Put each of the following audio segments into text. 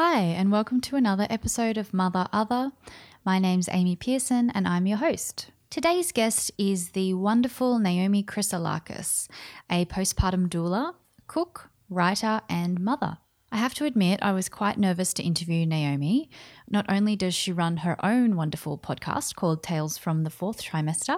Hi, and welcome to another episode of Mother Other. My name's Amy Pearson and I'm your host. Today's guest is the wonderful Naomi Chrysoulakis, a postpartum doula, cook, writer and mother. I have to admit I was quite nervous to interview Naomi. Not only does she run her own wonderful podcast called Tales from the Fourth Trimester,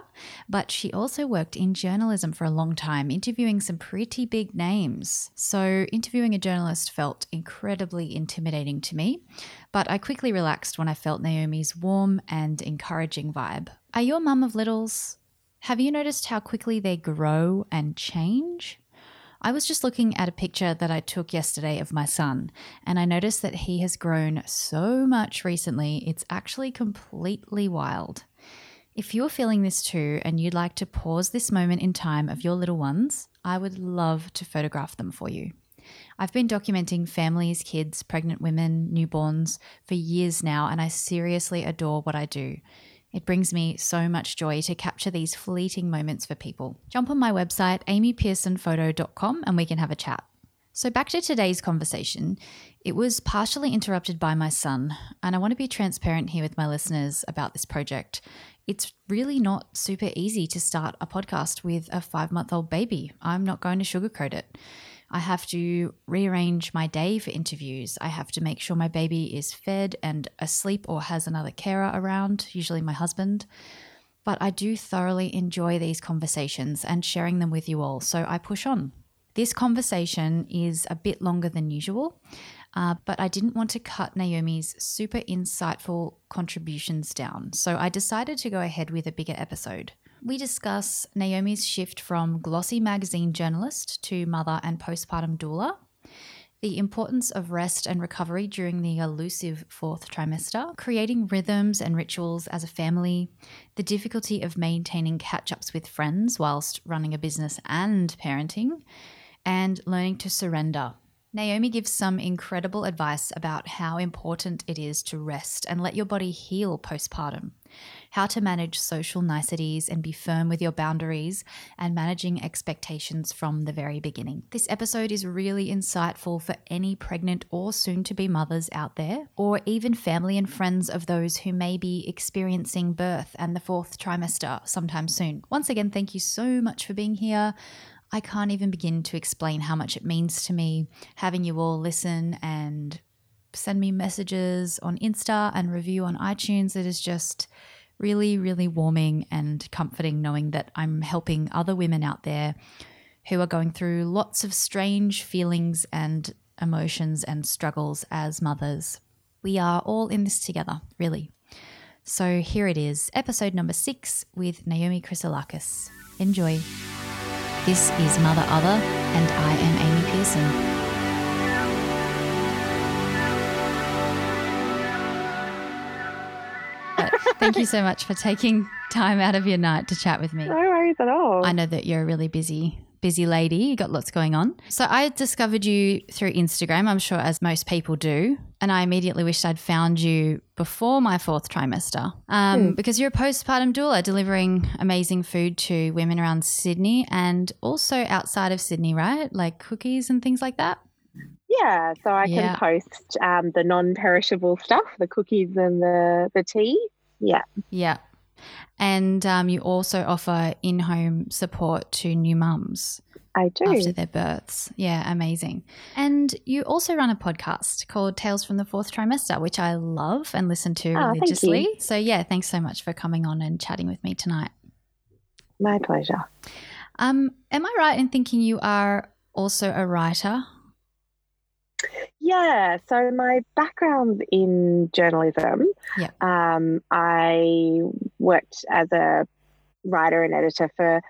but she also worked in journalism for a long time, interviewing some pretty big names. So interviewing a journalist felt incredibly intimidating to me, but I quickly relaxed when I felt Naomi's warm and encouraging vibe. Are you a mum of littles? Have you noticed how quickly they grow and change? I was just looking at a picture that I took yesterday of my son, and I noticed that he has grown so much recently, it's actually completely wild. If you're feeling this too and you'd like to pause this moment in time of your little ones, I would love to photograph them for you. I've been documenting families, kids, pregnant women, newborns for years now, and I seriously adore what I do. It brings me so much joy to capture these fleeting moments for people. Jump on my website, amypearsonphoto.com, and we can have a chat. So back to today's conversation. It was partially interrupted by my son, and I want to be transparent here with my listeners about this project. It's really not super easy to start a podcast with a 5-month-old baby. I'm not going to sugarcoat it. I have to rearrange my day for interviews. I have to make sure my baby is fed and asleep or has another carer around, usually my husband. But I do thoroughly enjoy these conversations and sharing them with you all, so I push on. This conversation is a bit longer than usual, but I didn't want to cut Naomi's super insightful contributions down, so I decided to go ahead with a bigger episode. We discuss Naomi's shift from glossy magazine journalist to mother and postpartum doula, the importance of rest and recovery during the elusive fourth trimester, creating rhythms and rituals as a family, the difficulty of maintaining catch-ups with friends whilst running a business and parenting, and learning to surrender. Naomi gives some incredible advice about how important it is to rest and let your body heal postpartum, how to manage social niceties and be firm with your boundaries and managing expectations from the very beginning. This episode is really insightful for any pregnant or soon-to-be mothers out there, or even family and friends of those who may be experiencing birth and the fourth trimester sometime soon. Once again, thank you so much for being here. I can't even begin to explain how much it means to me having you all listen and send me messages on Insta and review on iTunes. It is just really, really warming and comforting knowing that I'm helping other women out there who are going through lots of strange feelings and emotions and struggles as mothers. We are all in this together, really. So here it is, episode number 6 with Naomi Chrysoulakis. Enjoy. This is Mother Other and I am Amy Pearson. Thank you so much for taking time out of your night to chat with me. No worries at all. I know that you're a really busy lady. You got lots going on. So I discovered you through Instagram, I'm sure as most people do, and I immediately wished I'd found you before my fourth trimester because you're a postpartum doula delivering amazing food to women around Sydney and also outside of Sydney, right? Like cookies and things like that. Yeah, so I can post the non-perishable stuff, the cookies and the tea. Yeah. Yeah. And you also offer in-home support to new mums. I do. After their births. Yeah, amazing. And you also run a podcast called Tales from the Fourth Trimester, which I love and listen to religiously. Thank you. So, yeah, thanks so much for coming on and chatting with me tonight. My pleasure. Am I right in thinking you are also a writer? Yeah, so my background's in journalism. Yeah. I worked as a writer and editor for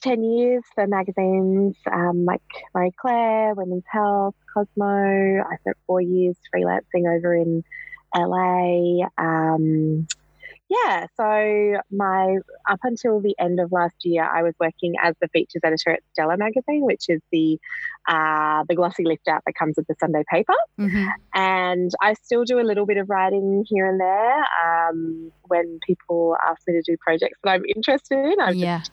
10 years for magazines like Marie Claire, Women's Health, Cosmo. I spent 4 years freelancing over in LA. Yeah, so up until the end of last year, I was working as the features editor at Stella magazine, which is the glossy lift out that comes with the Sunday paper. Mm-hmm. And I still do a little bit of writing here and there when people ask me to do projects that I'm interested in. I've just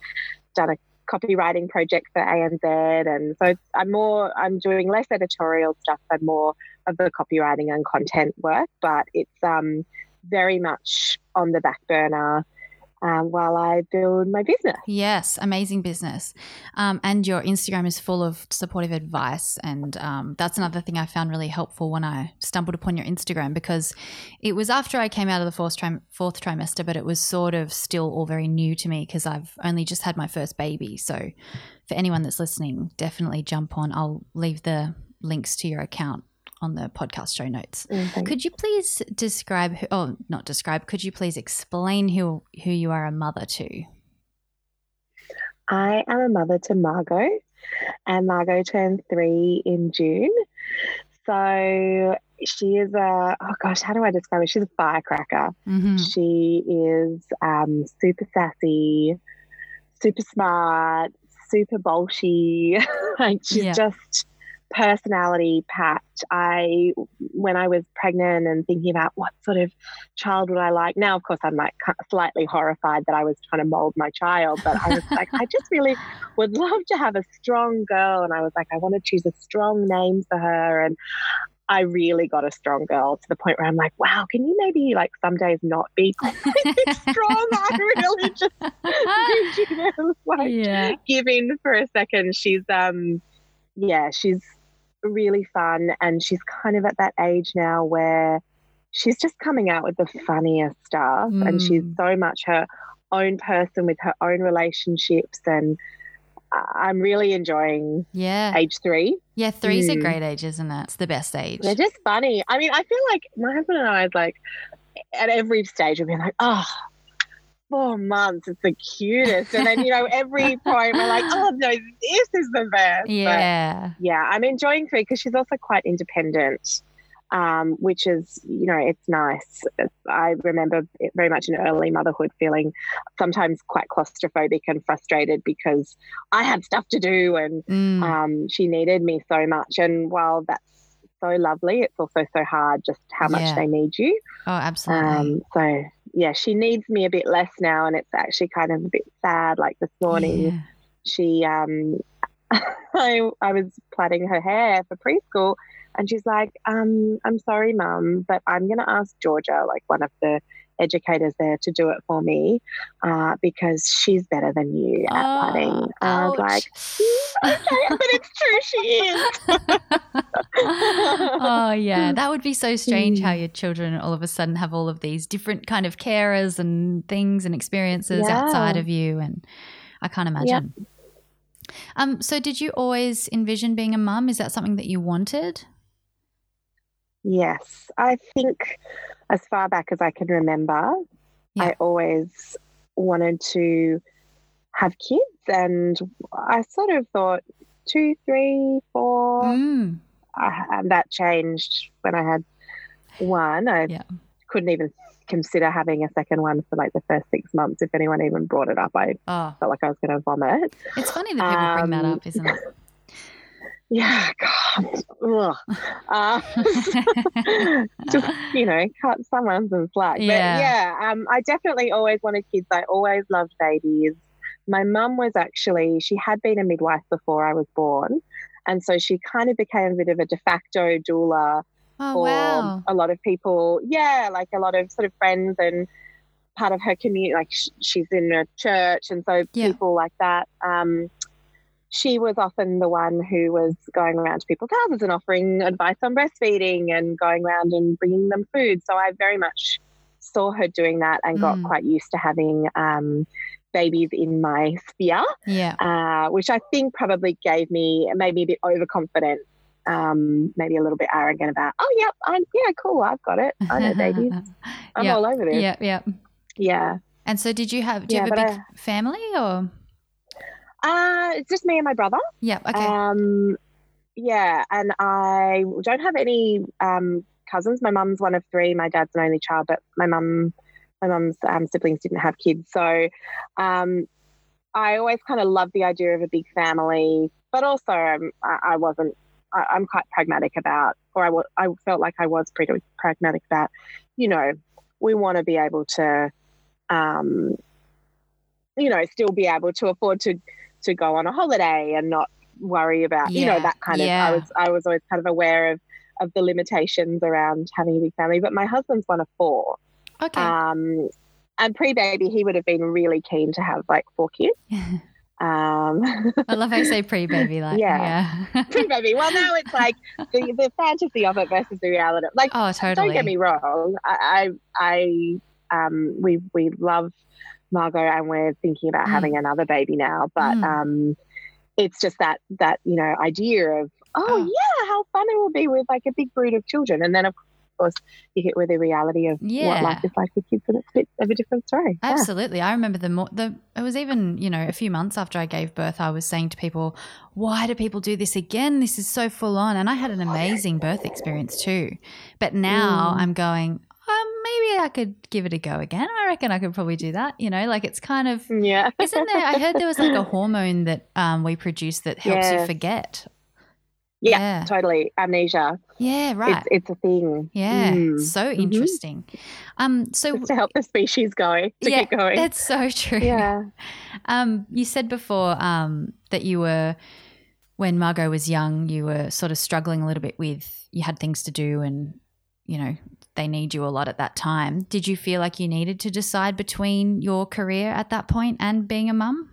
done a copywriting project for ANZ, and so I'm doing less editorial stuff and more of the copywriting and content work, but it's very much on the back burner while I build my business. Yes, amazing business. And your Instagram is full of supportive advice, and that's another thing I found really helpful when I stumbled upon your Instagram, because it was after I came out of the fourth trimester, but it was sort of still all very new to me because I've only just had my first baby. So for anyone that's listening, definitely jump on. I'll leave the links to your account on the podcast show notes. Could you please explain who you are a mother to? I am a mother to Margot, and Margot turned 3 in June. So she is how do I describe her? She's a firecracker. Mm-hmm. She is super sassy, super smart, super bolshy. Like she's just personality packed. When I was pregnant and thinking about what sort of child would I like, now of course I'm like slightly horrified that I was trying to mold my child, but I was like, I just really would love to have a strong girl, and I was like, I want to choose a strong name for her, and I really got a strong girl to the point where I'm like, wow, can you maybe like some days not be strong? I really just need you to like give in for a second. She's really fun, and she's kind of at that age now where she's just coming out with the funniest stuff, and she's so much her own person with her own relationships, and I'm really enjoying age 3. Yeah, 3's a great age, isn't it? It's the best age. They're just funny. I mean, I feel like my husband and I, like, at every stage we've been like, oh, 4 months, it's the cutest. And then, you know, every point we're like, oh, no, this is the best. Yeah. But yeah, I'm enjoying 3 because she's also quite independent, which is, you know, it's nice. I remember very much in early motherhood feeling sometimes quite claustrophobic and frustrated because I had stuff to do, and she needed me so much. And while that's so lovely, it's also so hard just how much they need you. Oh, absolutely. She needs me a bit less now, and it's actually kind of a bit sad. Like this morning, she I was plaiting her hair for preschool, and she's like, I'm sorry, Mum, but I'm going to ask Georgia, like one of the educators there, to do it for me because she's better than you at plaiting. I was like, okay, but it's true, she is. Oh yeah, that would be so strange how your children all of a sudden have all of these different kind of carers and things and experiences outside of you, and I can't imagine. So did you always envision being a mum? Is that something that you wanted? Yes, I think as far back as I can remember, I always wanted to have kids, and I sort of thought 2, 3, 4, and that changed when I had 1. I couldn't even consider having a second one for like the first 6 months. If anyone even brought it up, I felt like I was going to vomit. It's funny that people bring that up, isn't it? Yeah, God. Just, you know, cut someone some slack. But I definitely always wanted kids. I always loved babies. My mum was actually, she had been a midwife before I was born, and so she kind of became a bit of a de facto doula for a lot of people. Yeah, like a lot of sort of friends and part of her community. Like she's in a church, and so people like that. She was often the one who was going around to people's houses and offering advice on breastfeeding and going around and bringing them food. So I very much saw her doing that and got quite used to having babies in my sphere, which I think probably made me a bit overconfident, maybe a little bit arrogant about, cool, I've got it. I know babies. I'm all over this. Yeah. And so do you have a big family or...? It's just me and my brother. Yeah, okay. And I don't have any cousins. My mum's one of 3. My dad's an only child, but my mum's siblings didn't have kids. So I always kind of loved the idea of a big family, but also I'm quite pragmatic about, or I felt like I was pretty pragmatic about, you know, we want to be able to, you know, still be able to afford to go on a holiday and not worry about, you know, that kind of, I was always kind of aware of of the limitations around having a big family, but my husband's one of four. Okay. And pre-baby, he would have been really keen to have like four kids. I love how you say pre-baby. Like, yeah. Pre-baby. Well, now it's like the fantasy of it versus the reality. Like, oh, totally. Don't get me wrong. We love Margot, and we're thinking about having another baby now. But it's just that you know idea of yeah, how fun it will be with like a big brood of children, and then of course you hit with the reality of what life is like with kids, and it's a bit of a different story. Absolutely. I remember it was even, you know, a few months after I gave birth, I was saying to people, why do people do this again? This is so full on. And I had an amazing birth experience too. But now I'm going, maybe I could give it a go again. I reckon I could probably do that. You know, like it's kind of, isn't there, I heard there was like a hormone that we produce that helps you forget. Yeah, totally. Amnesia. Yeah, right. It's a thing. Yeah, so interesting. So just to help the species keep going. That's so true. Yeah. You said before that you were, when Margot was young, you were sort of struggling a little bit with, you had things to do and, you know, they need you a lot at that time. Did you feel like you needed to decide between your career at that point and being a mum?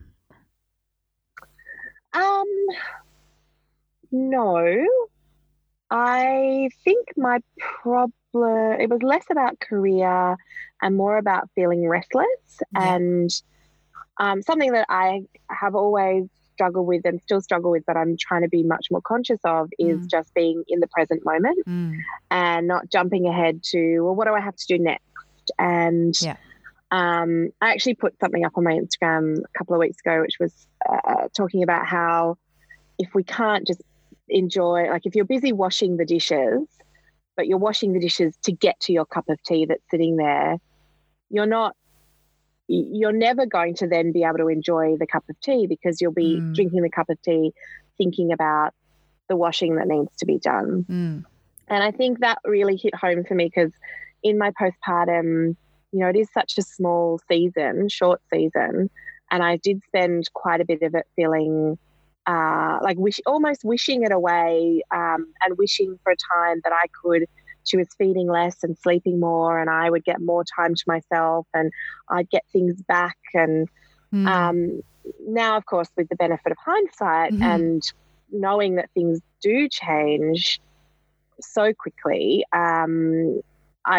No, I think my problem, it was less about career and more about feeling restless and something that I have always struggled with and still struggle with, but I'm trying to be much more conscious of is just being in the present moment and not jumping ahead to, well, what do I have to do next? And I actually put something up on my Instagram a couple of weeks ago, which was talking about how if we can't just enjoy, like if you're busy washing the dishes but you're washing the dishes to get to your cup of tea that's sitting there, you're never going to then be able to enjoy the cup of tea because you'll be drinking the cup of tea thinking about the washing that needs to be done. And I think that really hit home for me because in my postpartum, you know, it is such a short season, and I did spend quite a bit of it feeling like almost wishing it away, and wishing for a time that she was feeding less and sleeping more and I would get more time to myself and I'd get things back. And now, of course, with the benefit of hindsight and knowing that things do change so quickly, I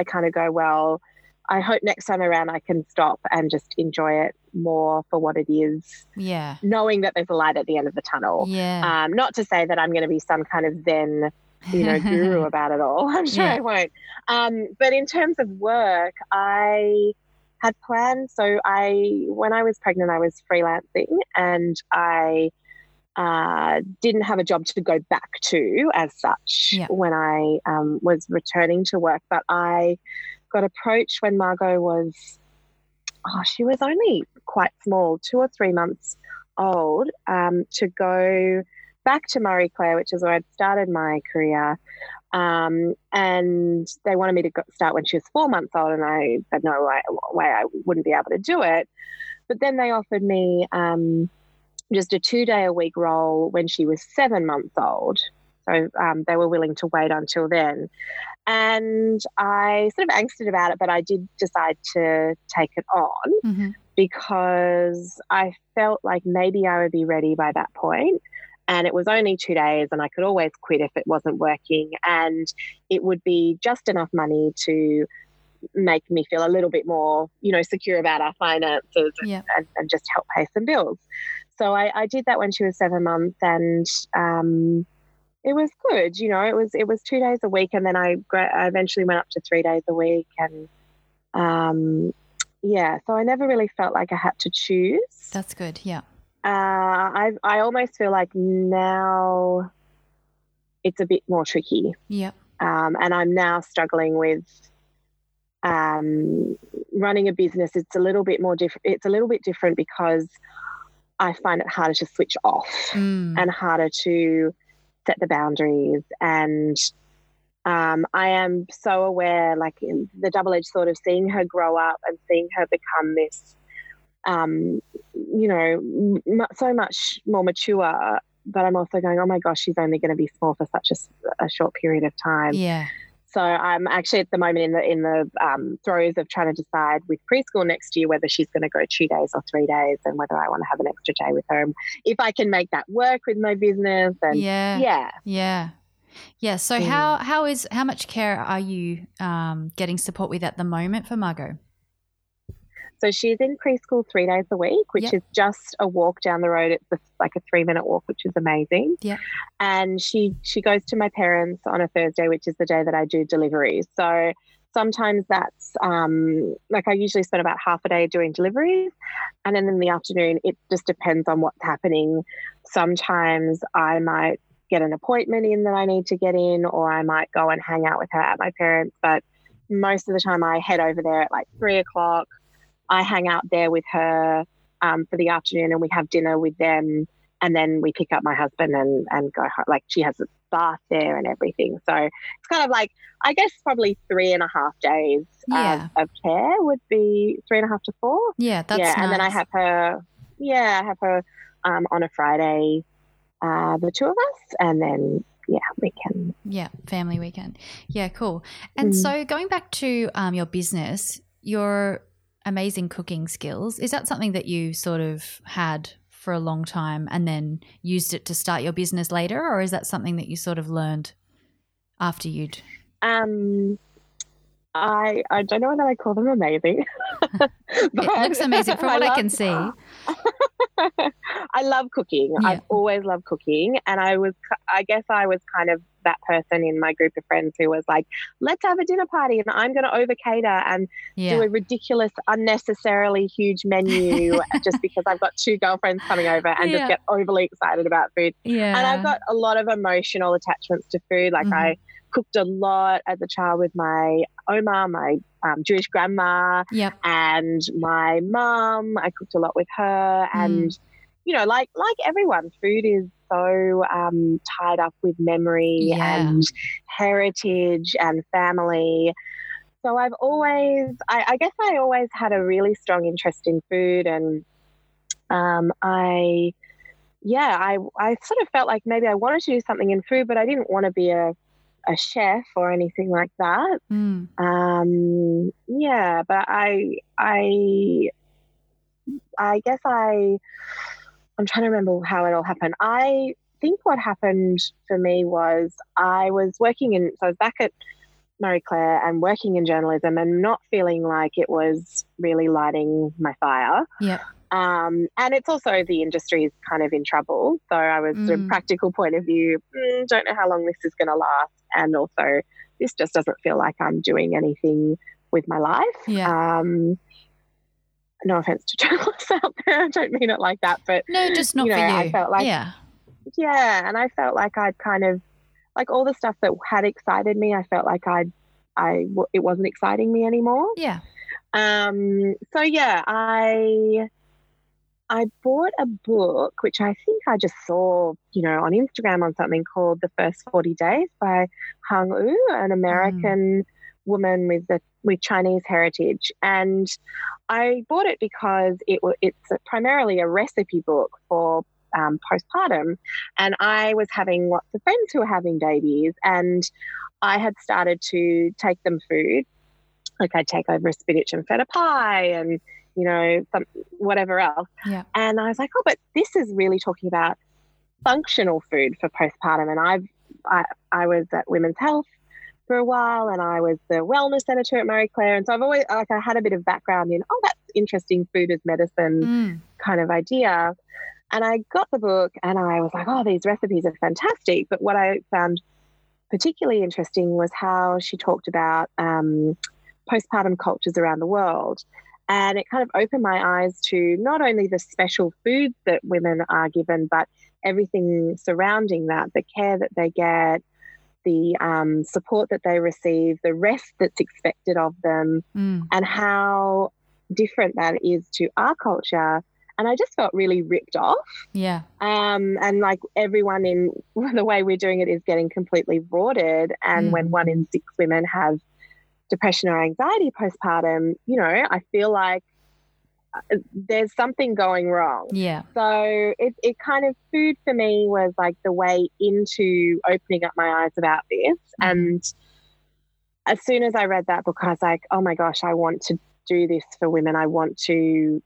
kind of go, well, I hope next time around I can stop and just enjoy it more for what it is. Yeah. Knowing that there's a light at the end of the tunnel. Yeah. Not to say that I'm going to be some kind of Zen, you know, guru about it all. I'm sure I won't. But in terms of work, I had planned. So when I was pregnant, I was freelancing and I didn't have a job to go back to as such when I was returning to work. But I got approached when Margot was, she was only quite small, 2 or 3 months old, to go back to Marie Claire, which is where I'd started my career. And they wanted me to start when she was 4 months old, and I said no way I wouldn't be able to do it. But then they offered me just a 2-day-a-week role when she was 7 months old. So they were willing to wait until then. And I sort of angsted about it, but I did decide to take it on because I felt like maybe I would be ready by that point. And it was only 2 days and I could always quit if it wasn't working. And it would be just enough money to make me feel a little bit more, you know, secure about our finances and just help pay some bills. So I did that when she was 7 months, and it was good, you know. It was 2 days a week, and then I eventually went up to 3 days a week, and so I never really felt like I had to choose. That's good, yeah. I almost feel like now it's a bit more tricky. Yeah. And I'm now struggling with running a business. It's a little bit more different. It's a little bit different because I find it harder to switch off and harder to set the boundaries, and I am so aware, like the double-edged sword of seeing her grow up and seeing her become this, you know, so much more mature but I'm also going, oh my gosh, she's only going to be small for such a short period of time. Yeah. So I'm actually at the moment in the throes of trying to decide with preschool next year whether she's going to go 2 days or 3 days and whether I want to have an extra day with her. And if I can make that work with my business. And Yeah. So how much care are you getting support with at the moment for Margot? So she's in preschool 3 days a week, which is just a walk down the road. It's like a 3-minute walk, which is amazing. Yeah. And she goes to my parents on a Thursday, which is the day that I do deliveries. So sometimes that's like I usually spend about half a day doing deliveries. And then in the afternoon, it just depends on what's happening. Sometimes I might get an appointment in that I need to get in, or I might go and hang out with her at my parents. But most of the time I head over there at like 3 o'clock. I hang out there with her for the afternoon and we have dinner with them, and then we pick up my husband and go home. Like she has a bath there and everything. So it's kind of like, I guess probably 3.5 days of care would be 3.5 to 4. Yeah, that's nice. And then I have her, on a Friday, the two of us, and then, weekend. Yeah, family weekend. Yeah, cool. And so going back to your business, your amazing cooking skills. Is that something that you sort of had for a long time and then used it to start your business later, or is that something that you sort of learned after you'd? I don't know whether I call them amazing. It looks amazing from what I can see. I love cooking. Yeah. I've always loved cooking, and I guess I was kind of that person in my group of friends who was like, let's have a dinner party and I'm going to over cater and do a ridiculous, unnecessarily huge menu just because I've got two girlfriends coming over and just get overly excited about food. Yeah. And I've got a lot of emotional attachments to food. Like I cooked a lot as a child with my Oma, my Jewish grandma, and my mum. I cooked a lot with her, and like everyone, food is so tied up with memory and heritage and family. So I've always, I guess I always had a really strong interest in food, and I sort of felt like maybe I wanted to do something in food, but I didn't want to be a chef or anything like that. But I guess I'm trying to remember how it all happened. I think what happened for me was I was back at Marie Claire and working in journalism and not feeling like it was really lighting my fire. Yeah. And it's also the industry is kind of in trouble. So I was from a practical point of view, don't know how long this is going to last. And also this just doesn't feel like I'm doing anything with my life. Yeah. No offense to journalists out there. I don't mean it like that, but no, just not for you. I felt like, and I felt like I'd kind of like all the stuff that had excited me. I felt like it wasn't exciting me anymore. Yeah. I bought a book, which I think I just saw, on Instagram on something called The First 40 Days by Heng Ou, an American woman with Chinese heritage. And I bought it because it's primarily a recipe book for postpartum. And I was having lots of friends who were having babies, and I had started to take them food. Like I'd take over a spinach and feta pie and, whatever else. Yeah. And I was like, oh, but this is really talking about functional food for postpartum. And I was at Women's Health for a while, and I was the wellness editor at Marie Claire. And so I've always, like, I had a bit of background in, oh, that's interesting, food as medicine kind of idea. And I got the book and I was like, oh, these recipes are fantastic. But what I found particularly interesting was how she talked about postpartum cultures around the world. And it kind of opened my eyes to not only the special foods that women are given, but everything surrounding that, the care that they get, the support that they receive, the rest that's expected of them, and how different that is to our culture. And I just felt really ripped off. Yeah. And like everyone in the way we're doing it is getting completely rorted. And when 1 in 6 women have depression or anxiety postpartum, I feel like there's something going wrong. Yeah. So it kind of, food for me was like the way into opening up my eyes about this. Mm-hmm. And as soon as I read that book, I was like, oh my gosh, I want to do this for women. I want to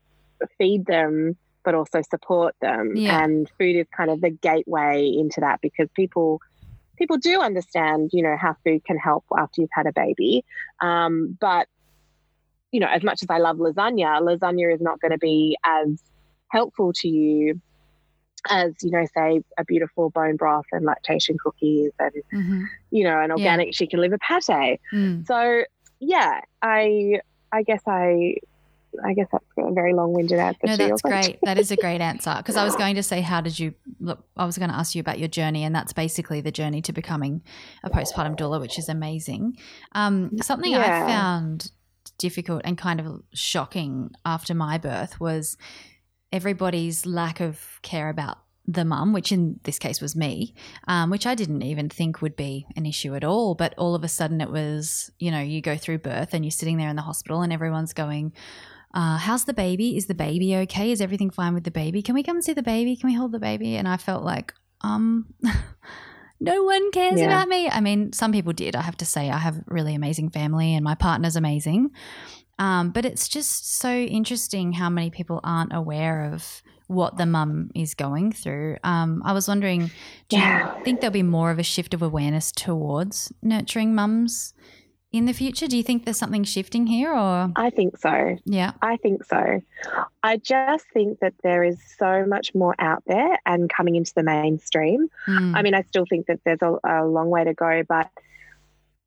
feed them, but also support them. Yeah. And food is kind of the gateway into that, because people do understand, you know, how food can help after you've had a baby. But, you know, as much as I love lasagna, lasagna is not going to be as helpful to you as, you know, say a beautiful bone broth and lactation cookies and, mm-hmm. you know, an organic chicken liver pate. Mm. So, yeah, I guess that's a very long-winded answer. No, that's great. That is a great answer, because I was going to say, I was going to ask you about your journey, and that's basically the journey to becoming a postpartum doula, which is amazing. Something I found difficult and kind of shocking after my birth was everybody's lack of care about the mum, which in this case was me, which I didn't even think would be an issue at all. But all of a sudden it was, you know, you go through birth and you're sitting there in the hospital and everyone's going, how's the baby? Is the baby okay? Is everything fine with the baby? Can we come and see the baby? Can we hold the baby? And I felt like, no one cares about me. I mean, some people did. I have to say, I have a really amazing family and my partner's amazing. But it's just so interesting how many people aren't aware of what the mum is going through. I was wondering, do you think there'll be more of a shift of awareness towards nurturing mums in the future? Do you think there's something shifting here, or? I think so. Yeah. I think so. I just think that there is so much more out there and coming into the mainstream. Mm. I mean, I still think that there's a long way to go, but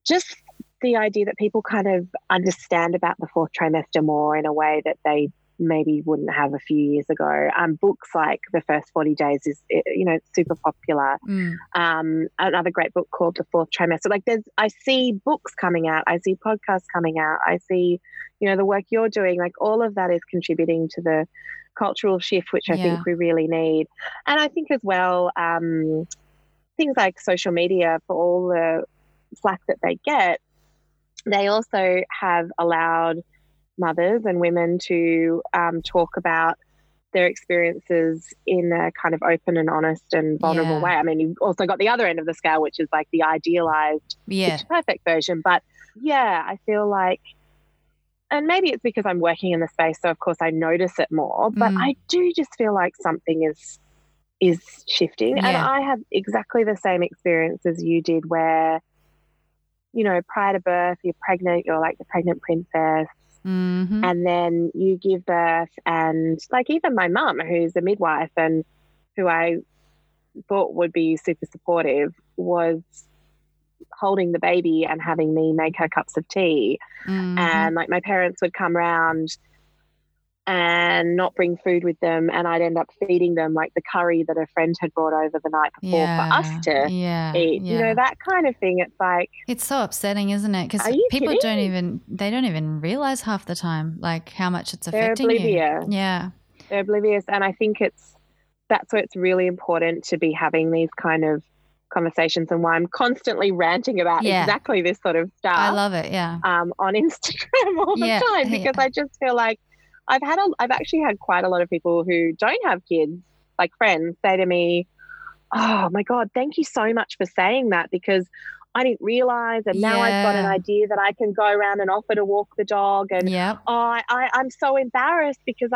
just the idea that people kind of understand about the fourth trimester more in a way that they maybe wouldn't have a few years ago. Books like The First 40 Days is, you know, super popular. Mm. Another great book called The Fourth Trimester. Like I see books coming out. I see podcasts coming out. I see, you know, the work you're doing. Like all of that is contributing to the cultural shift, which I think we really need. And I think as well, things like social media, for all the flack that they get, they also have allowed mothers and women to talk about their experiences in a kind of open and honest and vulnerable way. I mean, you've also got the other end of the scale, which is like the idealized, perfect version. But yeah, I feel like, and maybe it's because I'm working in the space, so of course I notice it more, but I do just feel like something is shifting. Yeah. And I had exactly the same experience as you did, where, you know, prior to birth, you're pregnant, you're like the pregnant princess. Mm-hmm. And then you give birth, and like even my mum, who's a midwife and who I thought would be super supportive, was holding the baby and having me make her cups of tea. Mm-hmm. And like my parents would come round and not bring food with them, and I'd end up feeding them like the curry that a friend had brought over the night before for us to eat. Yeah. You know, that kind of thing. It's like, it's so upsetting, isn't it? Because people don't even realize half the time like how much it's affecting you. Yeah, they're oblivious. And I think that's where it's really important to be having these kind of conversations, and why I'm constantly ranting about exactly this sort of stuff. I love it. Yeah, on Instagram all the time, because I just feel like. I've actually had quite a lot of people who don't have kids, like friends, say to me, oh my God, thank you so much for saying that, because I didn't realize, and now I've got an idea that I can go around and offer to walk the dog, and I'm so embarrassed because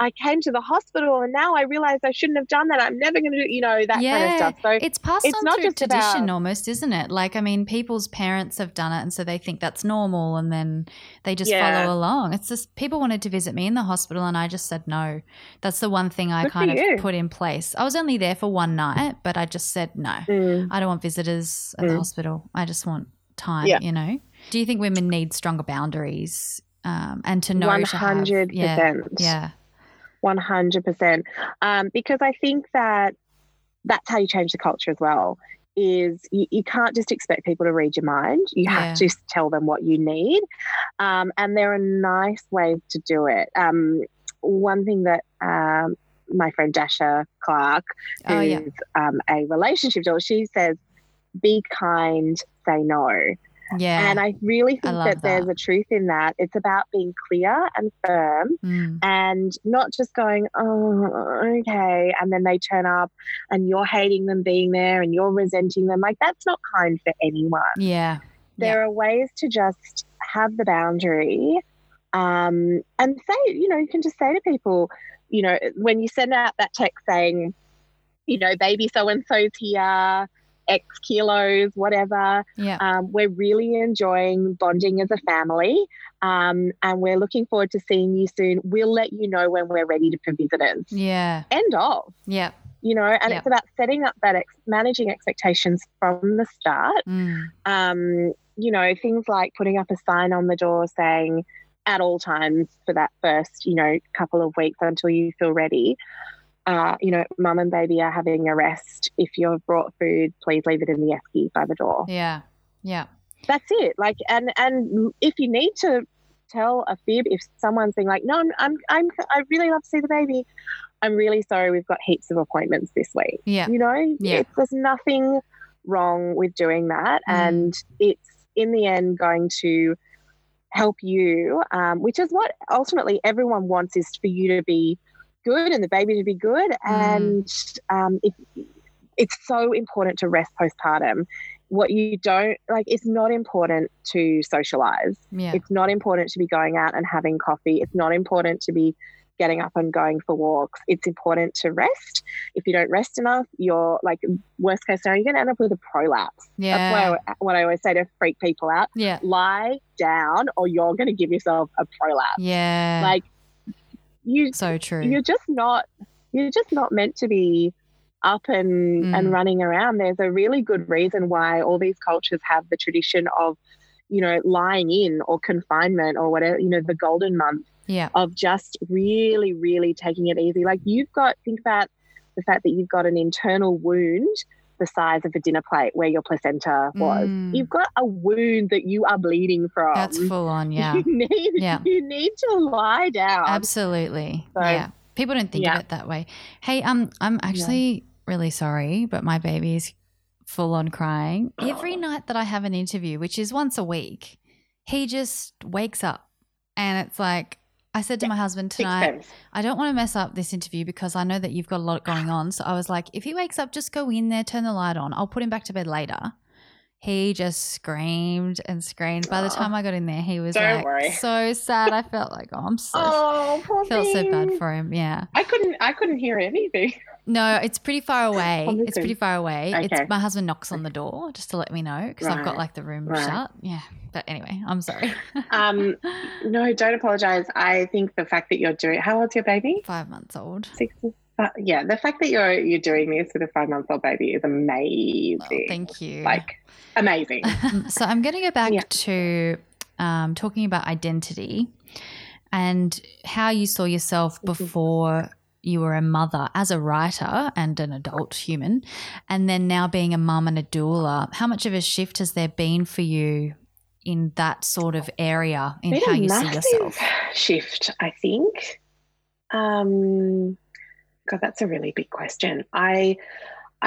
I came to the hospital and now I realize I shouldn't have done that. I'm never going to do, you know, that kind of stuff. So it's passed on through tradition almost, isn't it? Like, I mean, people's parents have done it, and so they think that's normal, and then they just follow along. It's just, people wanted to visit me in the hospital and I just said no. That's the one thing I kind of put in place. I was only there for one night, but I just said no. Mm. I don't want visitors at the hospital. I just want time, you know. Do you think women need stronger boundaries and to know 100%. Yeah. 100%. Because I think that that's how you change the culture as well, is you can't just expect people to read your mind. You have to tell them what you need. And there are nice ways to do it. One thing that my friend Dasha Clark, who's a relationship doula, she says, be kind, say no. Yeah. And I really think that there's a truth in that. It's about being clear and firm and not just going, oh, okay. And then they turn up and you're hating them being there and you're resenting them. Like, that's not kind for anyone. Yeah. There are ways to just have the boundary and say, you know, you can just say to people, you know, when you send out that text saying, you know, baby so-and-so's here, X kilos, whatever. Yeah. We're really enjoying bonding as a family and we're looking forward to seeing you soon. We'll let you know when we're ready for visitors. Yeah. End of. Yeah. You know, and it's about setting up that managing expectations from the start. You know, things like putting up a sign on the door saying at all times for that first, you know, couple of weeks until you feel ready. You know, mum and baby are having a rest. If you've brought food, please leave it in the esky by the door. Yeah, yeah. That's it. Like, and if you need to tell a fib, if someone's being like, no, I really love to see the baby. I'm really sorry, we've got heaps of appointments this week. Yeah, you know, there's nothing wrong with doing that, and it's in the end going to help you, which is what ultimately everyone wants, is for you to be good and the baby to be good. And it's so important to rest postpartum. What you don't like, it's not important to socialize. Yeah. It's not important to be going out and having coffee. It's not important to be getting up and going for walks. It's important to rest. If you don't rest enough, you're like, worst case scenario, you're going to end up with a prolapse. Yeah. That's why what I always say to freak people out. Yeah. Lie down or you're going to give yourself a prolapse. Yeah. Like, so true. You're just not meant to be up and running around. There's a really good reason why all these cultures have the tradition of, you know, lying in or confinement or whatever, you know, the golden month of just really, really taking it easy. Like, think about the fact that you've got an internal wound the size of a dinner plate where your placenta was. You've got a wound that you are bleeding from. That's full on, yeah. You need to lie down. Absolutely. So, yeah. People don't think of it that way. Hey, I'm actually really sorry, but my baby's full on crying. Every night that I have an interview, which is once a week, he just wakes up and it's like, I said to my husband tonight, I don't want to mess up this interview because I know that you've got a lot going on. So I was like, if he wakes up, just go in there, turn the light on. I'll put him back to bed later. He just screamed and screamed. By the time I got in there, he was so sad. I felt like, oh, I'm so so bad for him. Yeah. I couldn't hear anything. No, it's pretty far away. It's pretty far away. Okay. It's, my husband knocks on the door just to let me know because I've got like the room shut. Yeah. But anyway, I'm sorry. No, don't apologize. I think the fact that you're doing, how old's your baby? 5 months old. 6 months. Yeah, the fact that you're doing this with a 5-month-old baby is amazing. Oh, thank you. Like, amazing. So I'm going to go back to talking about identity and how you saw yourself before you were a mother as a writer and an adult human, and then now being a mum and a doula. How much of a shift has there been for you in that sort of area in how you see yourself? Shift, I think. God, that's a really big question. I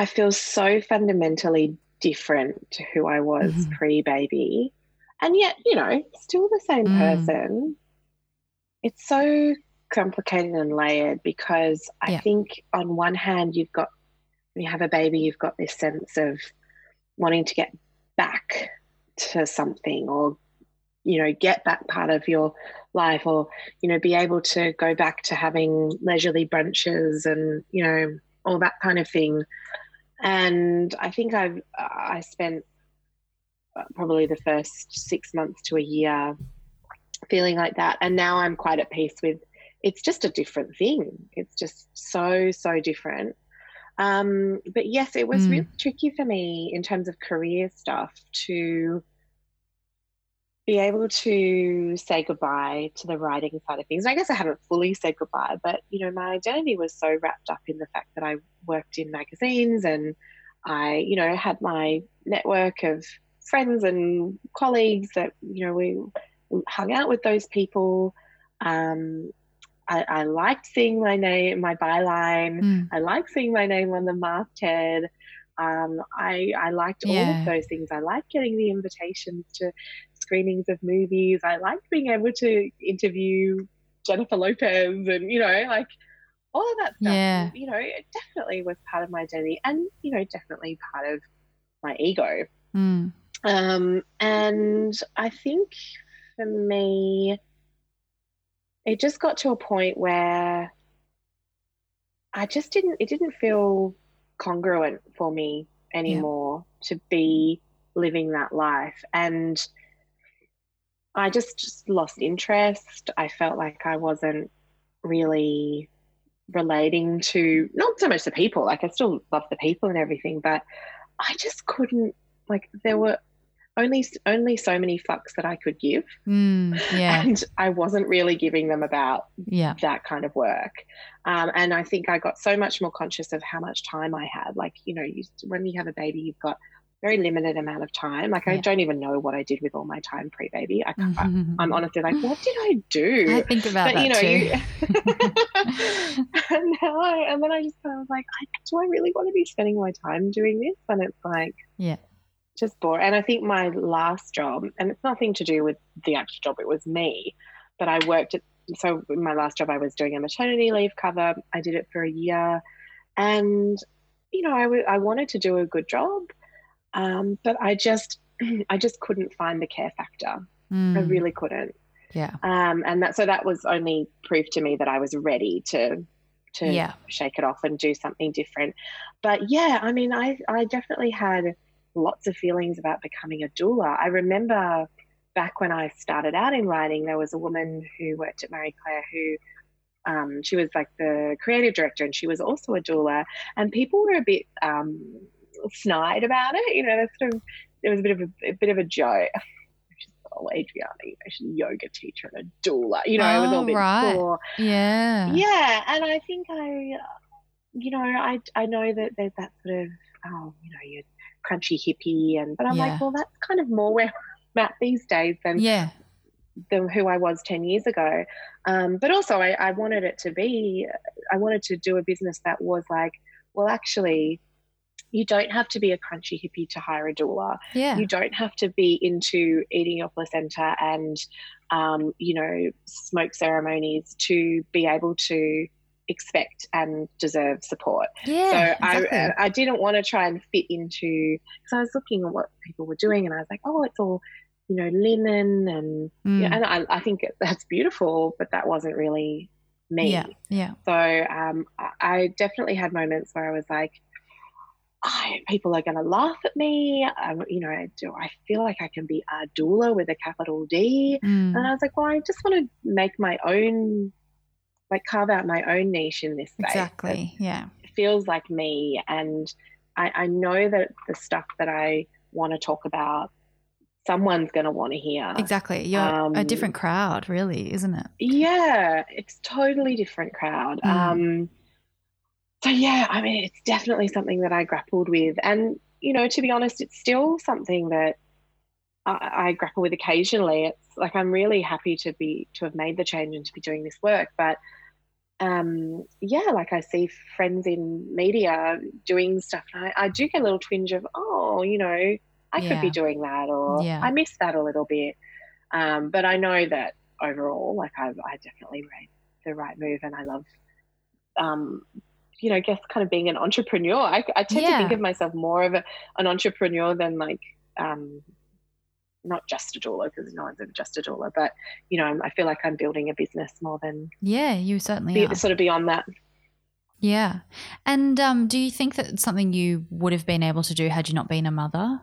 feel so fundamentally different to who I was pre-baby, and yet, you know, still the same person. It's so complicated and layered because I think on one hand when you have a baby, you've got this sense of wanting to get back to something, or, you know, get that part of your life, or, you know, be able to go back to having leisurely brunches and, you know, all that kind of thing. And I think I spent probably the first 6 months to a year feeling like that, and now I'm quite at peace with it's just a different thing. It's just so different. But yes, it was really tricky for me in terms of career stuff to be able to say goodbye to the writing side of things. And I guess I haven't fully said goodbye, but, you know, my identity was so wrapped up in the fact that I worked in magazines and I, you know, had my network of friends and colleagues that, you know, we hung out with those people. I liked seeing my name, my byline. I liked seeing my name on the masthead. I liked all of those things. I liked getting the invitations to screenings of movies. I liked being able to interview Jennifer Lopez and, you know, like all of that stuff, you know, it definitely was part of my identity and, you know, definitely part of my ego. Mm. And I think for me, it just got to a point where I just didn't feel congruent for me anymore to be living that life. And I just lost interest. I felt like I wasn't really relating to, not so much the people, like I still love the people and everything, but I just couldn't, like there were only so many fucks that I could give. And I wasn't really giving them about that kind of work. And I think I got so much more conscious of how much time I had. Like, you know, when you have a baby, you've got very limited amount of time. Like I don't even know what I did with all my time pre-baby. I can't, I'm honestly like, what did I do? I think about that, you know, too. And then I just kind of was like, do I really want to be spending my time doing this? And it's like, just bored. And I think my last job, and it's nothing to do with the actual job, it was me, but I worked at, so my last job I was doing a maternity leave cover. I did it for a year and, you know, I wanted to do a good job. But I just couldn't find the care factor. I really couldn't. And that was only proof to me that I was ready to shake it off and do something different. But yeah, I mean, I definitely had lots of feelings about becoming a doula. I remember back when I started out in writing, there was a woman who worked at Marie Claire who, she was like the creative director and she was also a doula, and people were a bit, snide about it, you know. That's sort of, it was a bit of a joke. She's old, she's a yoga teacher and a doula, you know. It was all a bit poor. And I think I know that there's that sort of you're crunchy hippie, and but I'm like, well, that's kind of more where I'm at these days than who I was 10 years ago. But also, I wanted it to be, I wanted to do a business that was like, well, actually, you don't have to be a crunchy hippie to hire a doula. You don't have to be into eating your placenta and, smoke ceremonies to be able to expect and deserve support. Exactly. I didn't want to try and fit into, because I was looking at what people were doing and I was like, oh, it's all, you know, linen and, and I think that's beautiful, but that wasn't really me. So I definitely had moments where I was like, people are going to laugh at me. I feel like I can be a doula with a capital D. And I was like, well, I just want to make my own, like carve out my own niche in this space. Exactly, yeah. It feels like me, and I know that the stuff that I want to talk about, someone's going to want to hear. Exactly. You're a different crowd, really, isn't it? Yeah, it's totally different crowd. So, yeah, I mean, it's definitely something that I grappled with. And, you know, to be honest, it's still something that I grapple with occasionally. It's like I'm really happy to have made the change and to be doing this work. But, like I see friends in media doing stuff, and I do get a little twinge of, I could be doing that, or I miss that a little bit. But I know that overall, like I definitely made the right move, and I love I guess kind of being an entrepreneur. I tend to think of myself more of an entrepreneur than like not just a doula, because no one's ever just a doula, but, you know, I feel like I'm building a business more than – Yeah, you certainly are. Sort of beyond that. Yeah. And do you think that it's something you would have been able to do had you not been a mother?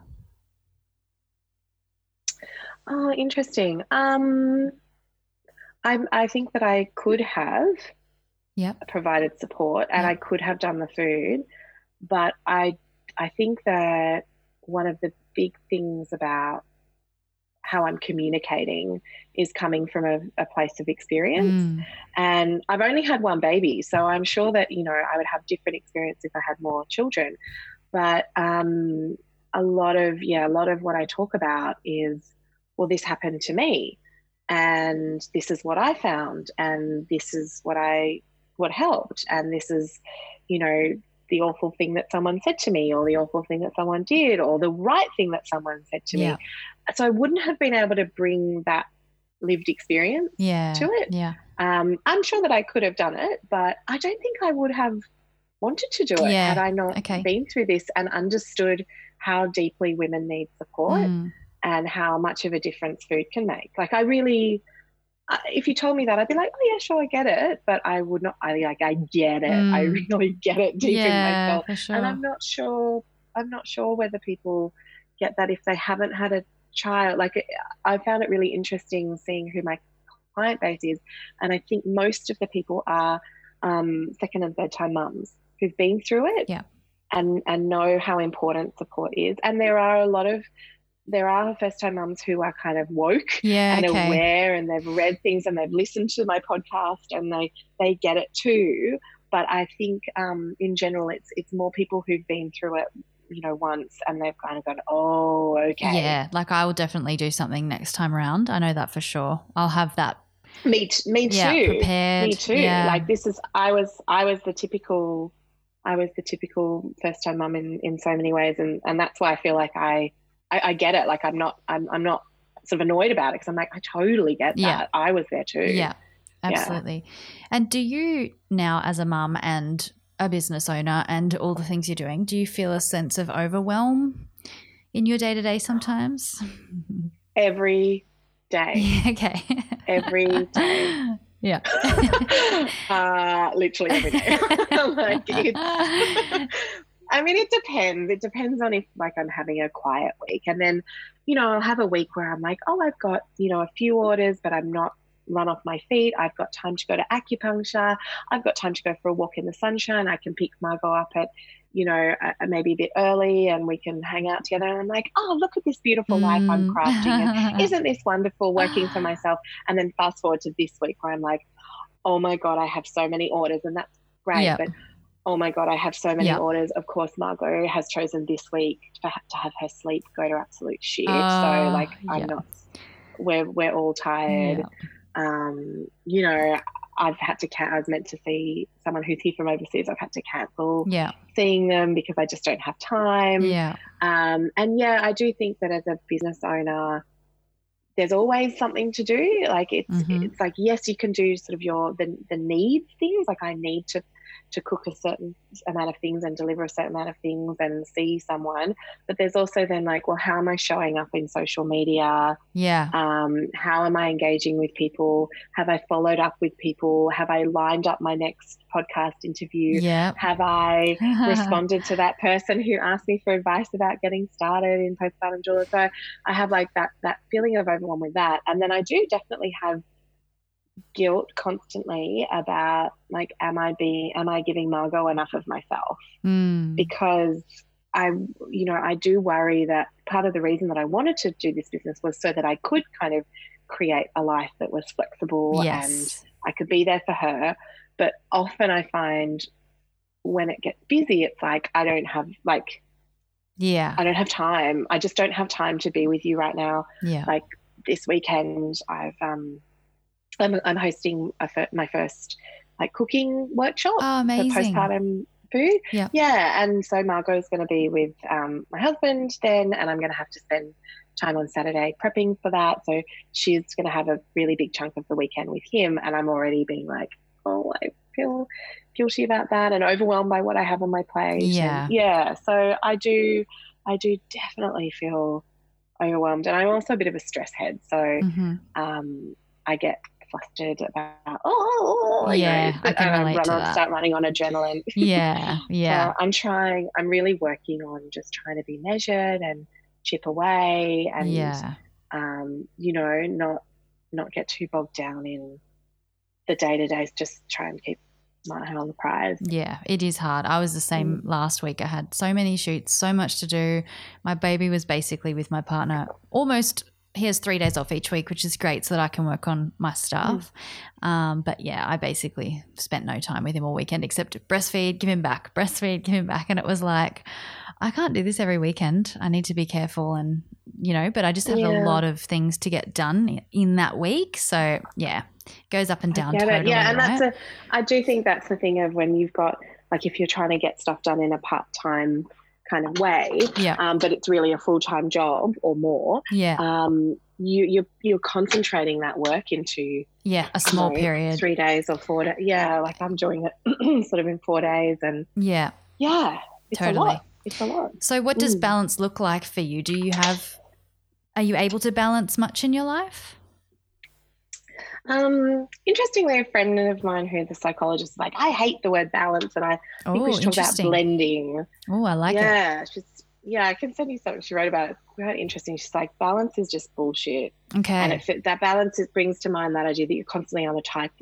Oh, interesting. I think that I could have – provided support, and I could have done the food, but I think that one of the big things about how I'm communicating is coming from a place of experience, and I've only had one baby, so I'm sure that, you know, I would have different experience if I had more children, but a lot of what I talk about is, well, this happened to me, and this is what I found, and this is what helped, and this is, you know, the awful thing that someone said to me, or the awful thing that someone did, or the right thing that someone said to me. So I wouldn't have been able to bring that lived experience to it. I'm sure that I could have done it, but I don't think I would have wanted to do it had I not been through this and understood how deeply women need support and how much of a difference food can make. Like, I really, if you told me that, I'd be like, oh yeah, sure, I get it, but I would not. I get it. I really get it deep in myself, for sure. And I'm not sure whether people get that if they haven't had a child. Like, I found it really interesting seeing who my client base is, and I think most of the people are second and third time mums who've been through it and know how important support is. And there are first time mums who are kind of woke and aware, and they've read things and they've listened to my podcast and they get it too. But I think in general it's more people who've been through it, you know, once, and they've kind of gone, oh, okay. Yeah, like, I will definitely do something next time around. I know that for sure. I'll have that. Me too. Yeah, prepared. Me too. Yeah. Like, this is, I was the typical first time mum in so many ways, and that's why I feel like I get it. Like, I'm not sort of annoyed about it, because I'm like, I totally get that. Yeah. I was there too. Yeah, absolutely. Yeah. And do you now, as a mum and a business owner and all the things you're doing, do you feel a sense of overwhelm in your day-to-day sometimes? Every day. Okay. Every day. Yeah. Literally every day. Like, I mean, it depends. It depends on if, like, I'm having a quiet week, and then, you know, I'll have a week where I'm like, oh, I've got, you know, a few orders, but I'm not run off my feet. I've got time to go to acupuncture. I've got time to go for a walk in the sunshine. I can pick Margot up at, you know, maybe a bit early, and we can hang out together. And I'm like, oh, look at this beautiful life I'm crafting. And isn't this wonderful, working for myself? And then fast forward to this week where I'm like, oh my God, I have so many orders, and that's great. Yep. But oh my God, I have so many orders. Of course, Margot has chosen this week to have her sleep go to absolute shit. So, like, I'm not, we're all tired. Yep. You know, I was meant to see someone who's here from overseas. I've had to cancel seeing them because I just don't have time. Yeah. And yeah, I do think that as a business owner, there's always something to do. Like, it's like, yes, you can do sort of the needs things. Like, I need to cook a certain amount of things and deliver a certain amount of things and see someone. But there's also then, like, well, how am I showing up in social media? Yeah. How am I engaging with people? Have I followed up with people? Have I lined up my next podcast interview? Yeah. Have I responded to that person who asked me for advice about getting started in postpartum doula? So I have, like, that feeling of overwhelm with that. And then I do definitely have guilt constantly about, like, am I giving Margot enough of myself? Because I do worry that part of the reason that I wanted to do this business was so that I could kind of create a life that was flexible and I could be there for her. But often I find when it gets busy, it's like, I don't have time. I just don't have time to be with you right now. Yeah. Like, this weekend I'm hosting my first, like, cooking workshop for postpartum food. Yep. Yeah, and so Margot's going to be with my husband then, and I'm going to have to spend time on Saturday prepping for that. So she's going to have a really big chunk of the weekend with him, and I'm already being like, oh, I feel guilty about that and overwhelmed by what I have on my plate. Yeah, and so I do definitely feel overwhelmed, and I'm also a bit of a stress head, so I get flustered about start running on adrenaline. So I'm really working on just trying to be measured and chip away, and you know, not get too bogged down in the day-to-days, just try and keep my eye on the prize. Yeah, it is hard. I was the same last week. I had so many shoots, so much to do. My baby was basically with my partner almost. He has 3 days off each week, which is great so that I can work on my stuff. But, yeah, I basically spent no time with him all weekend except breastfeed, give him back, And it was like, I can't do this every weekend. I need to be careful, and, you know, but I just have a lot of things to get done in that week. So, yeah, it goes up and down. Totally, yeah, and right? I do think that's the thing of when you've got like if you're trying to get stuff done in a part-time kind of way, but it's really a full-time job or more, you're concentrating that work into a small period, 3 days or 4 days. Like I'm doing it sort of in 4 days, and it's totally a lot. So what does balance look like for you? Are you able to balance much in your life? Interestingly, a friend of mine who's a psychologist is like, I hate the word balance, and I think we should talk about blending. Oh, I like it. Yeah, I can send you something she wrote about. It's quite interesting. She's like, balance is just bullshit. Okay. And that balance brings to mind that idea that you're constantly on a tight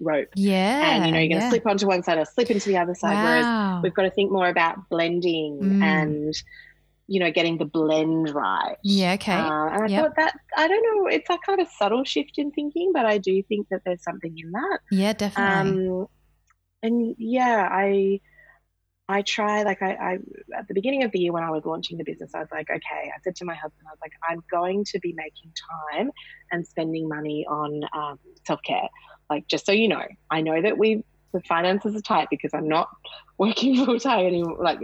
rope. Yeah. And, you know, you're going to slip onto one side or slip into the other side, whereas we've got to think more about blending and, you know, getting the blend right. Yeah, okay. And I thought that, I don't know, it's a kind of subtle shift in thinking, but I do think that there's something in that. Yeah, definitely. And, yeah, I try, like I at the beginning of the year when I was launching the business, I was like, okay, I said to my husband, I was like, I'm going to be making time and spending money on self-care. Like, just so you know, I know that the finances are tight because I'm not working full time anymore, like,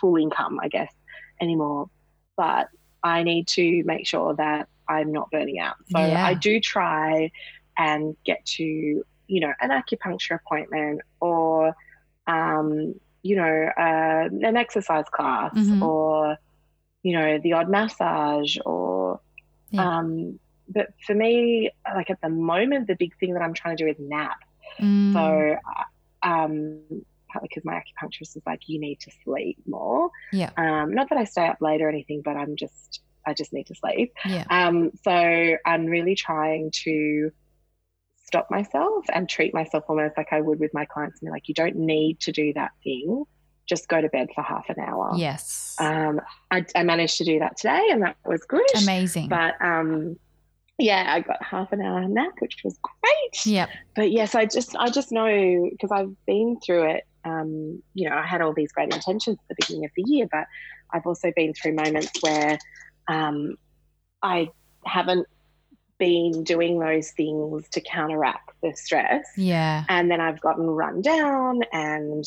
full income, I guess, anymore. But I need to make sure that I'm not burning out. So I do try and get to, you know, an acupuncture appointment or, an exercise class or, you know, the odd massage or, but for me, like at the moment, the big thing that I'm trying to do is nap. Mm. So, because my acupuncturist is like, you need to sleep more. Yeah. Not that I stay up late or anything, but I just need to sleep. Yeah. So I'm really trying to stop myself and treat myself almost like I would with my clients, and be like, you don't need to do that thing. Just go to bed for half an hour. Yes. I managed to do that today, and that was good. Amazing. But I got half an hour nap, which was great. Yeah. But yes, I just know, because I've been through it. You know, I had all these great intentions at the beginning of the year, but I've also been through moments where I haven't been doing those things to counteract the stress. Yeah. And then I've gotten run down and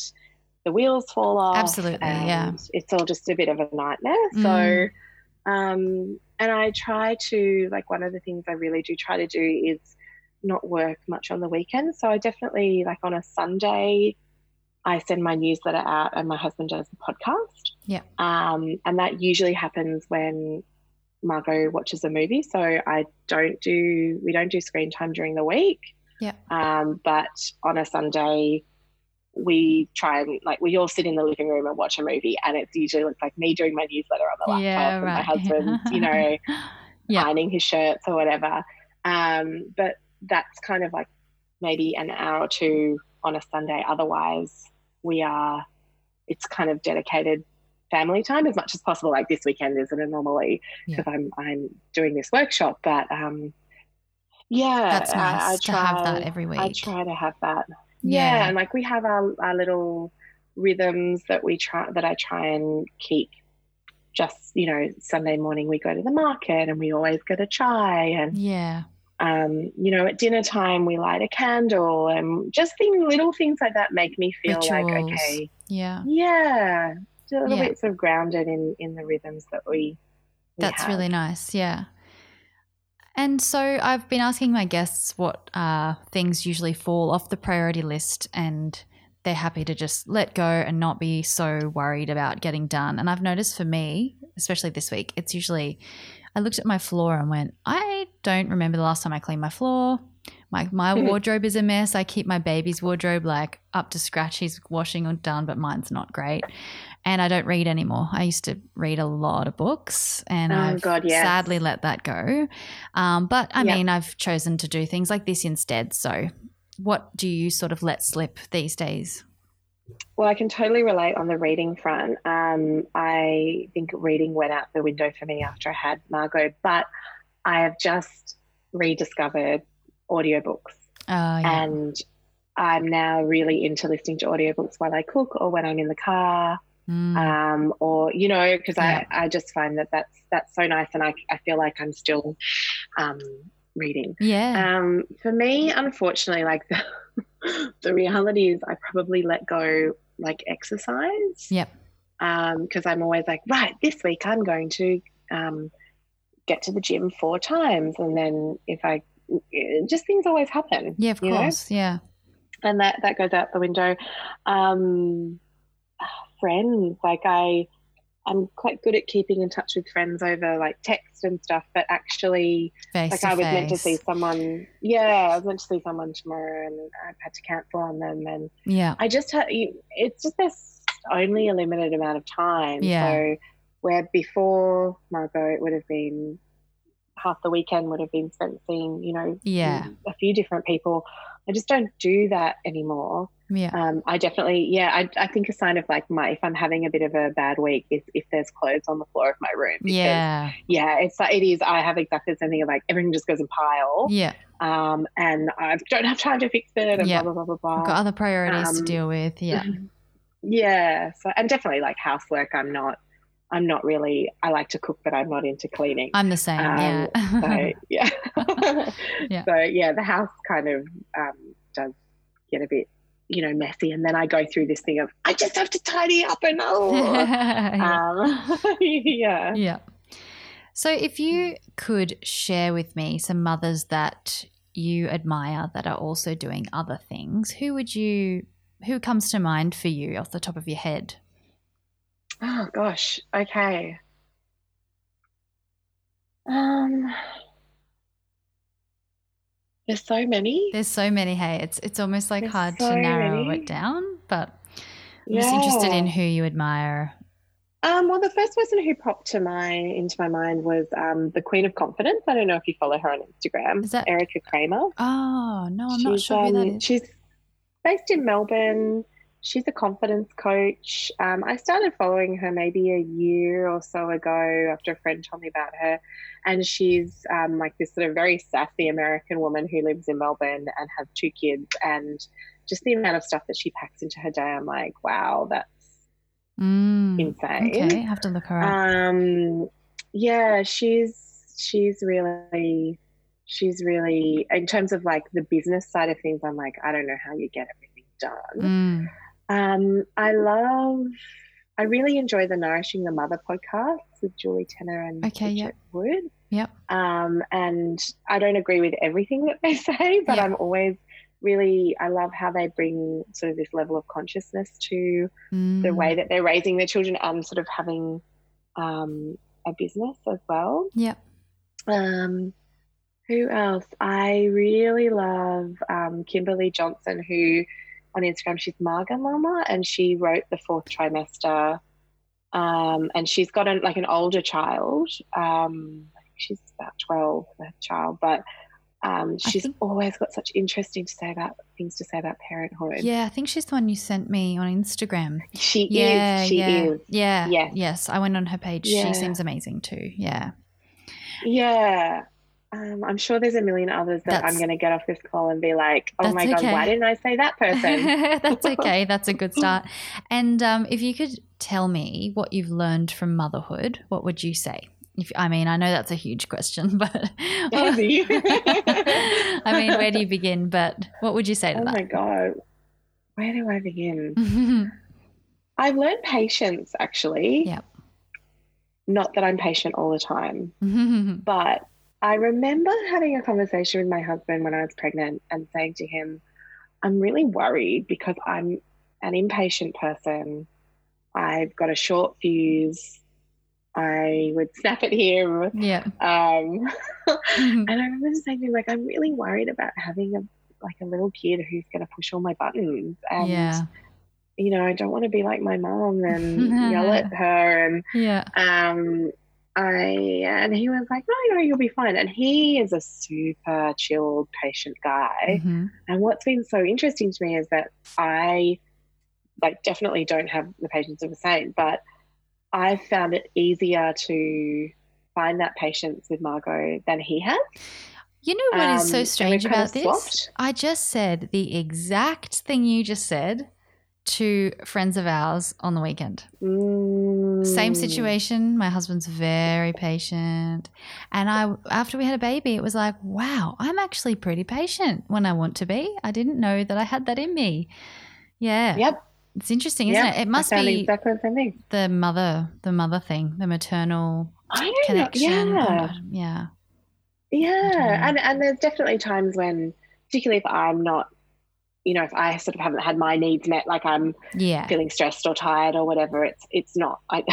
the wheels fall off. Absolutely. And it's all just a bit of a nightmare. Mm. So, and I try to, like, one of the things I really do try to do is not work much on the weekend. So I definitely, like, on a Sunday, I send my newsletter out and my husband does the podcast. Yeah. And that usually happens when Margot watches a movie, so we don't do screen time during the week. Yeah. But on a Sunday we try and, like, we all sit in the living room and watch a movie, and it usually looks like me doing my newsletter on the laptop and my husband, you know, ironing his shirts or whatever. But that's kind of like maybe an hour or two on a Sunday. Otherwise it's kind of dedicated family time as much as possible. Like this weekend is an anomaly because I'm doing this workshop, but that's nice to have that every week. I try to have that. Yeah. And like we have our little rhythms that I try and keep. Just, you know, Sunday morning we go to the market and we always get a chai, and you know, at dinner time we light a candle, and just little things like that make me feel rituals. Like, okay, yeah. A little bit sort of grounded in the rhythms that we That's have. Really nice, yeah. And so I've been asking my guests what things usually fall off the priority list and they're happy to just let go and not be so worried about getting done. And I've noticed for me, especially this week, it's usually I looked at my floor and went, I don't remember the last time I cleaned my floor. My wardrobe is a mess. I keep my baby's wardrobe like up to scratch. He's washing or done, but mine's not great. And I don't read anymore. I used to read a lot of books, and I've sadly let that go. But I mean, I've chosen to do things like this instead. So what do you sort of let slip these days? Well, I can totally relate on the reading front. I think reading went out the window for me after I had Margot, but I have just rediscovered audiobooks. And I'm now really into listening to audiobooks while I cook or when I'm in the car, or, you know, because I just find that's so nice, and I feel like I'm still reading. Yeah. For me, unfortunately, like the reality is I probably let go like exercise. Yep. Because I'm always like, right, this week I'm going to get to the gym 4 times, and then just things always happen. Yeah, of course. Know? Yeah. And that goes out the window. Friends, like I'm quite good at keeping in touch with friends over like text and stuff, but actually I was meant to see someone tomorrow and I've had to cancel on them, and yeah, I just had, it's just there's only a limited amount of time. Yeah. So where before Margot it would have been half the weekend would have been spent seeing, a few different people. I just don't do that anymore. Yeah. I definitely, I think a sign of like if I'm having a bit of a bad week is if there's clothes on the floor of my room. Because, it's like, I have exactly the same thing of like everything just goes in pile. Yeah. And I don't have time to fix it and blah, blah, blah, blah. I've got other priorities to deal with. Yeah. Yeah. So, and definitely like housework, I'm not really, I like to cook, but I'm not into cleaning. I'm the same, yeah. So, yeah, the house kind of does get a bit, messy, and then I go through this thing of I just have to tidy up and yeah. Yeah. So if you could share with me some mothers that you admire that are also doing other things, who comes to mind for you off the top of your head? Oh, gosh. Okay. There's so many. Hey, it's almost like hard to narrow it down, but I'm just interested in who you admire. Well, the first person who popped into my mind was the Queen of Confidence. I don't know if you follow her on Instagram. Is that Erica Kramer? Oh, no, I'm not sure who that is. She's based in Melbourne. She's a confidence coach. I started following her maybe a year or so ago after a friend told me about her, and she's like this sort of very sassy American woman who lives in Melbourne and has 2 kids, and just the amount of stuff that she packs into her day, I'm like, wow, that's insane. Okay, I have to look her up. Yeah, she's really in terms of like the business side of things, I'm like, I don't know how you get everything done. I really enjoy the Nourishing the Mother podcast with Julie Tenner and Wood. Yep. And I don't agree with everything that they say, but I'm always I love how they bring sort of this level of consciousness to the way that they're raising their children and sort of having a business as well. Yep. Who else? I really love Kimberly Johnson, who on Instagram she's Marga Mama, and she wrote The Fourth Trimester, and she's got an older child. I think she's about 12, her child, but she's always got such interesting things to say about parenthood. Yeah, I think she's the one you sent me on Instagram. She is. Yeah. Yes. Yes, I went on her page. Yeah. She seems amazing too. Yeah. Yeah. I'm sure there's a million others that I'm going to get off this call and be like, oh, my God, why didn't I say that person? That's okay. That's a good start. And if you could tell me what you've learned from motherhood, what would you say? I know that's a huge question, but where do you begin? But what would you say to that? Oh, my God. Where do I begin? I've learned patience, actually. Yep. Not that I'm patient all the time, but I remember having a conversation with my husband when I was pregnant and saying to him, I'm really worried because I'm an impatient person. I've got a short fuse. I would snap at him. Yeah. And I remember saying to him, like, I'm really worried about having a little kid who's going to push all my buttons. And, I don't want to be like my mom and yell at her. And, and he was like, no, you'll be fine. And he is a super chilled, patient guy. Mm-hmm. And what's been so interesting to me is that I definitely don't have the patience of a saint, but I've found it easier to find that patience with Margot than he has. You know what is so strange about this? I just said the exact thing you just said to friends of ours on the weekend. Mm. Same situation. My husband's very patient. And I, after we had a baby, it was like, wow, I'm actually pretty patient when I want to be. I didn't know that I had that in me. Yeah. Yep. It's interesting, isn't it? It must be exactly the mother thing, the maternal connection. Yeah. Yeah. Yeah. And there's definitely times when, particularly if I'm not, you know, if I sort of haven't had my needs met, like I'm feeling stressed or tired or whatever, it's not, my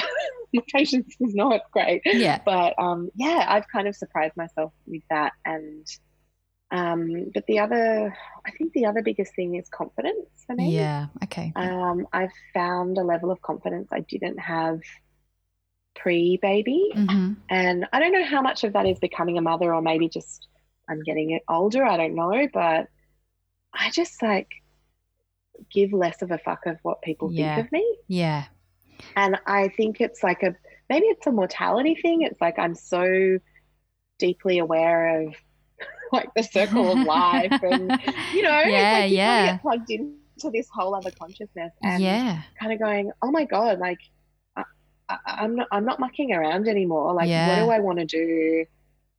patience is not great. Yeah. But, I've kind of surprised myself with that. And, but I think the other biggest thing is confidence for me. Yeah. Okay. I've found a level of confidence I didn't have pre-baby. Mm-hmm. And I don't know how much of that is becoming a mother or maybe just I'm getting older. I don't know, but I just give less of a fuck of what people think of me. Yeah. And I think it's maybe it's a mortality thing. It's I'm so deeply aware of the circle of life and, you know, you kind of get plugged into this whole other consciousness and kind of going, oh, my God, I'm not mucking around anymore. What do I want to do?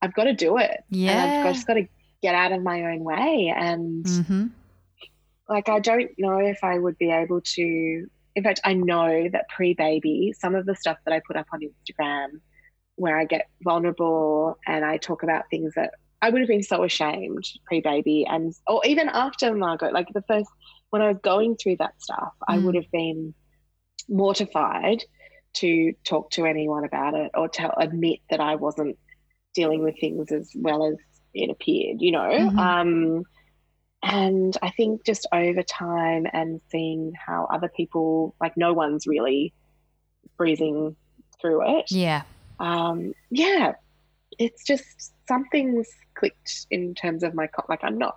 I've got to do it. Yeah. And I've just got to get out of my own way. And, I don't know if I would be able to – in fact, I know that pre-baby, some of the stuff that I put up on Instagram where I get vulnerable and I talk about things that – I would have been so ashamed pre-baby and or even after Margot, when I was going through that stuff, I would have been mortified to talk to anyone about it or admit that I wasn't dealing with things as well as it appeared, you know. Mm-hmm. And I think just over time and seeing how other people, no one's really breathing through it. Yeah. It's just something's clicked in terms of my I'm not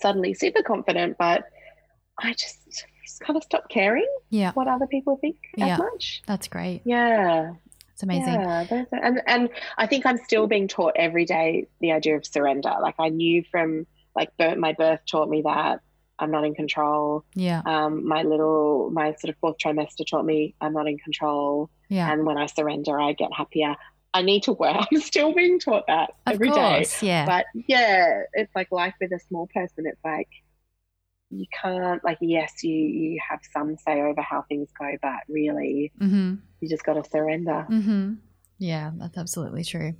suddenly super confident, but I just kind of stopped caring what other people think as much. That's great. Yeah. It's amazing. Yeah, and I think I'm still being taught every day the idea of surrender. I knew from my birth taught me that I'm not in control. Yeah. My sort of fourth trimester taught me I'm not in control. Yeah. And when I surrender, I get happier. I need to work. I'm still being taught that every day. Yeah. But yeah, it's life with a small person. It's you can't yes, you have some say over how things go, but really you just got to surrender. Mm-hmm. Yeah, that's absolutely true.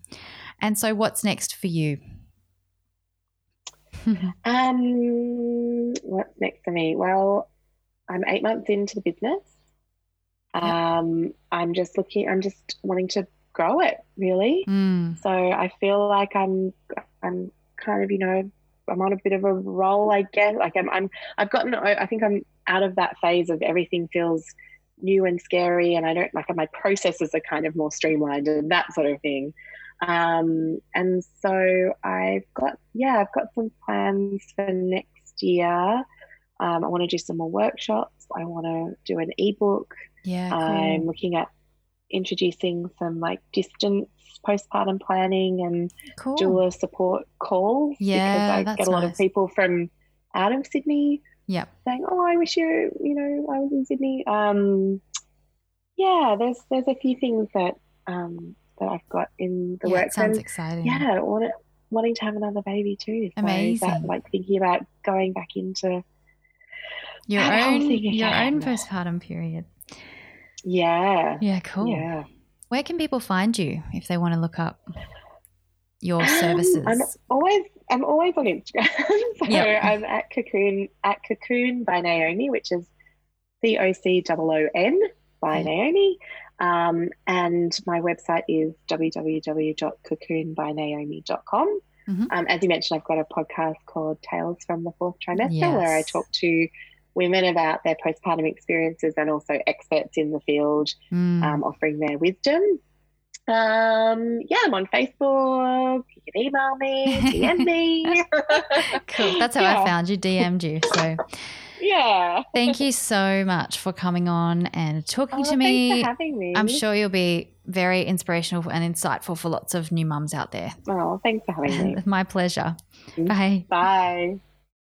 And so what's next for you? What's next for me? Well, I'm 8 months into the business. I'm just wanting to grow it really. So I feel I'm kind of, you know, I'm on a bit of a roll, I guess. I think I'm out of that phase of everything feels new and scary and I don't my processes are kind of more streamlined and that sort of thing. And so I've got some plans for next year. I want to do some more workshops. I want to do an ebook. Yeah, cool. I'm looking at introducing some distance postpartum planning and cool. doula support calls because I get a lot of people from out of Sydney saying, oh, I wish I was in Sydney. There's a few things that I've got in the works. Sounds exciting. Yeah, wanting to have another baby too. So amazing. That, thinking about going back into your own postpartum period. Yeah. Yeah, cool. Yeah. Where can people find you if they want to look up your services? I'm always on Instagram. So I'm at Cocoon by Naomi, which is COCOON by Naomi. And my website is www.cocoonbynaomi.com. Mm-hmm. As you mentioned, I've got a podcast called Tales from the Fourth Trimester where I talk to women about their postpartum experiences and also experts in the field offering their wisdom. I'm on Facebook. You can email me, DM me. Cool. That's how I found you, DM'd you. So yeah. Thank you so much for coming on and talking to me. Thanks for having me. I'm sure you'll be very inspirational and insightful for lots of new mums out there. Oh, thanks for having me. My pleasure. Bye. Bye.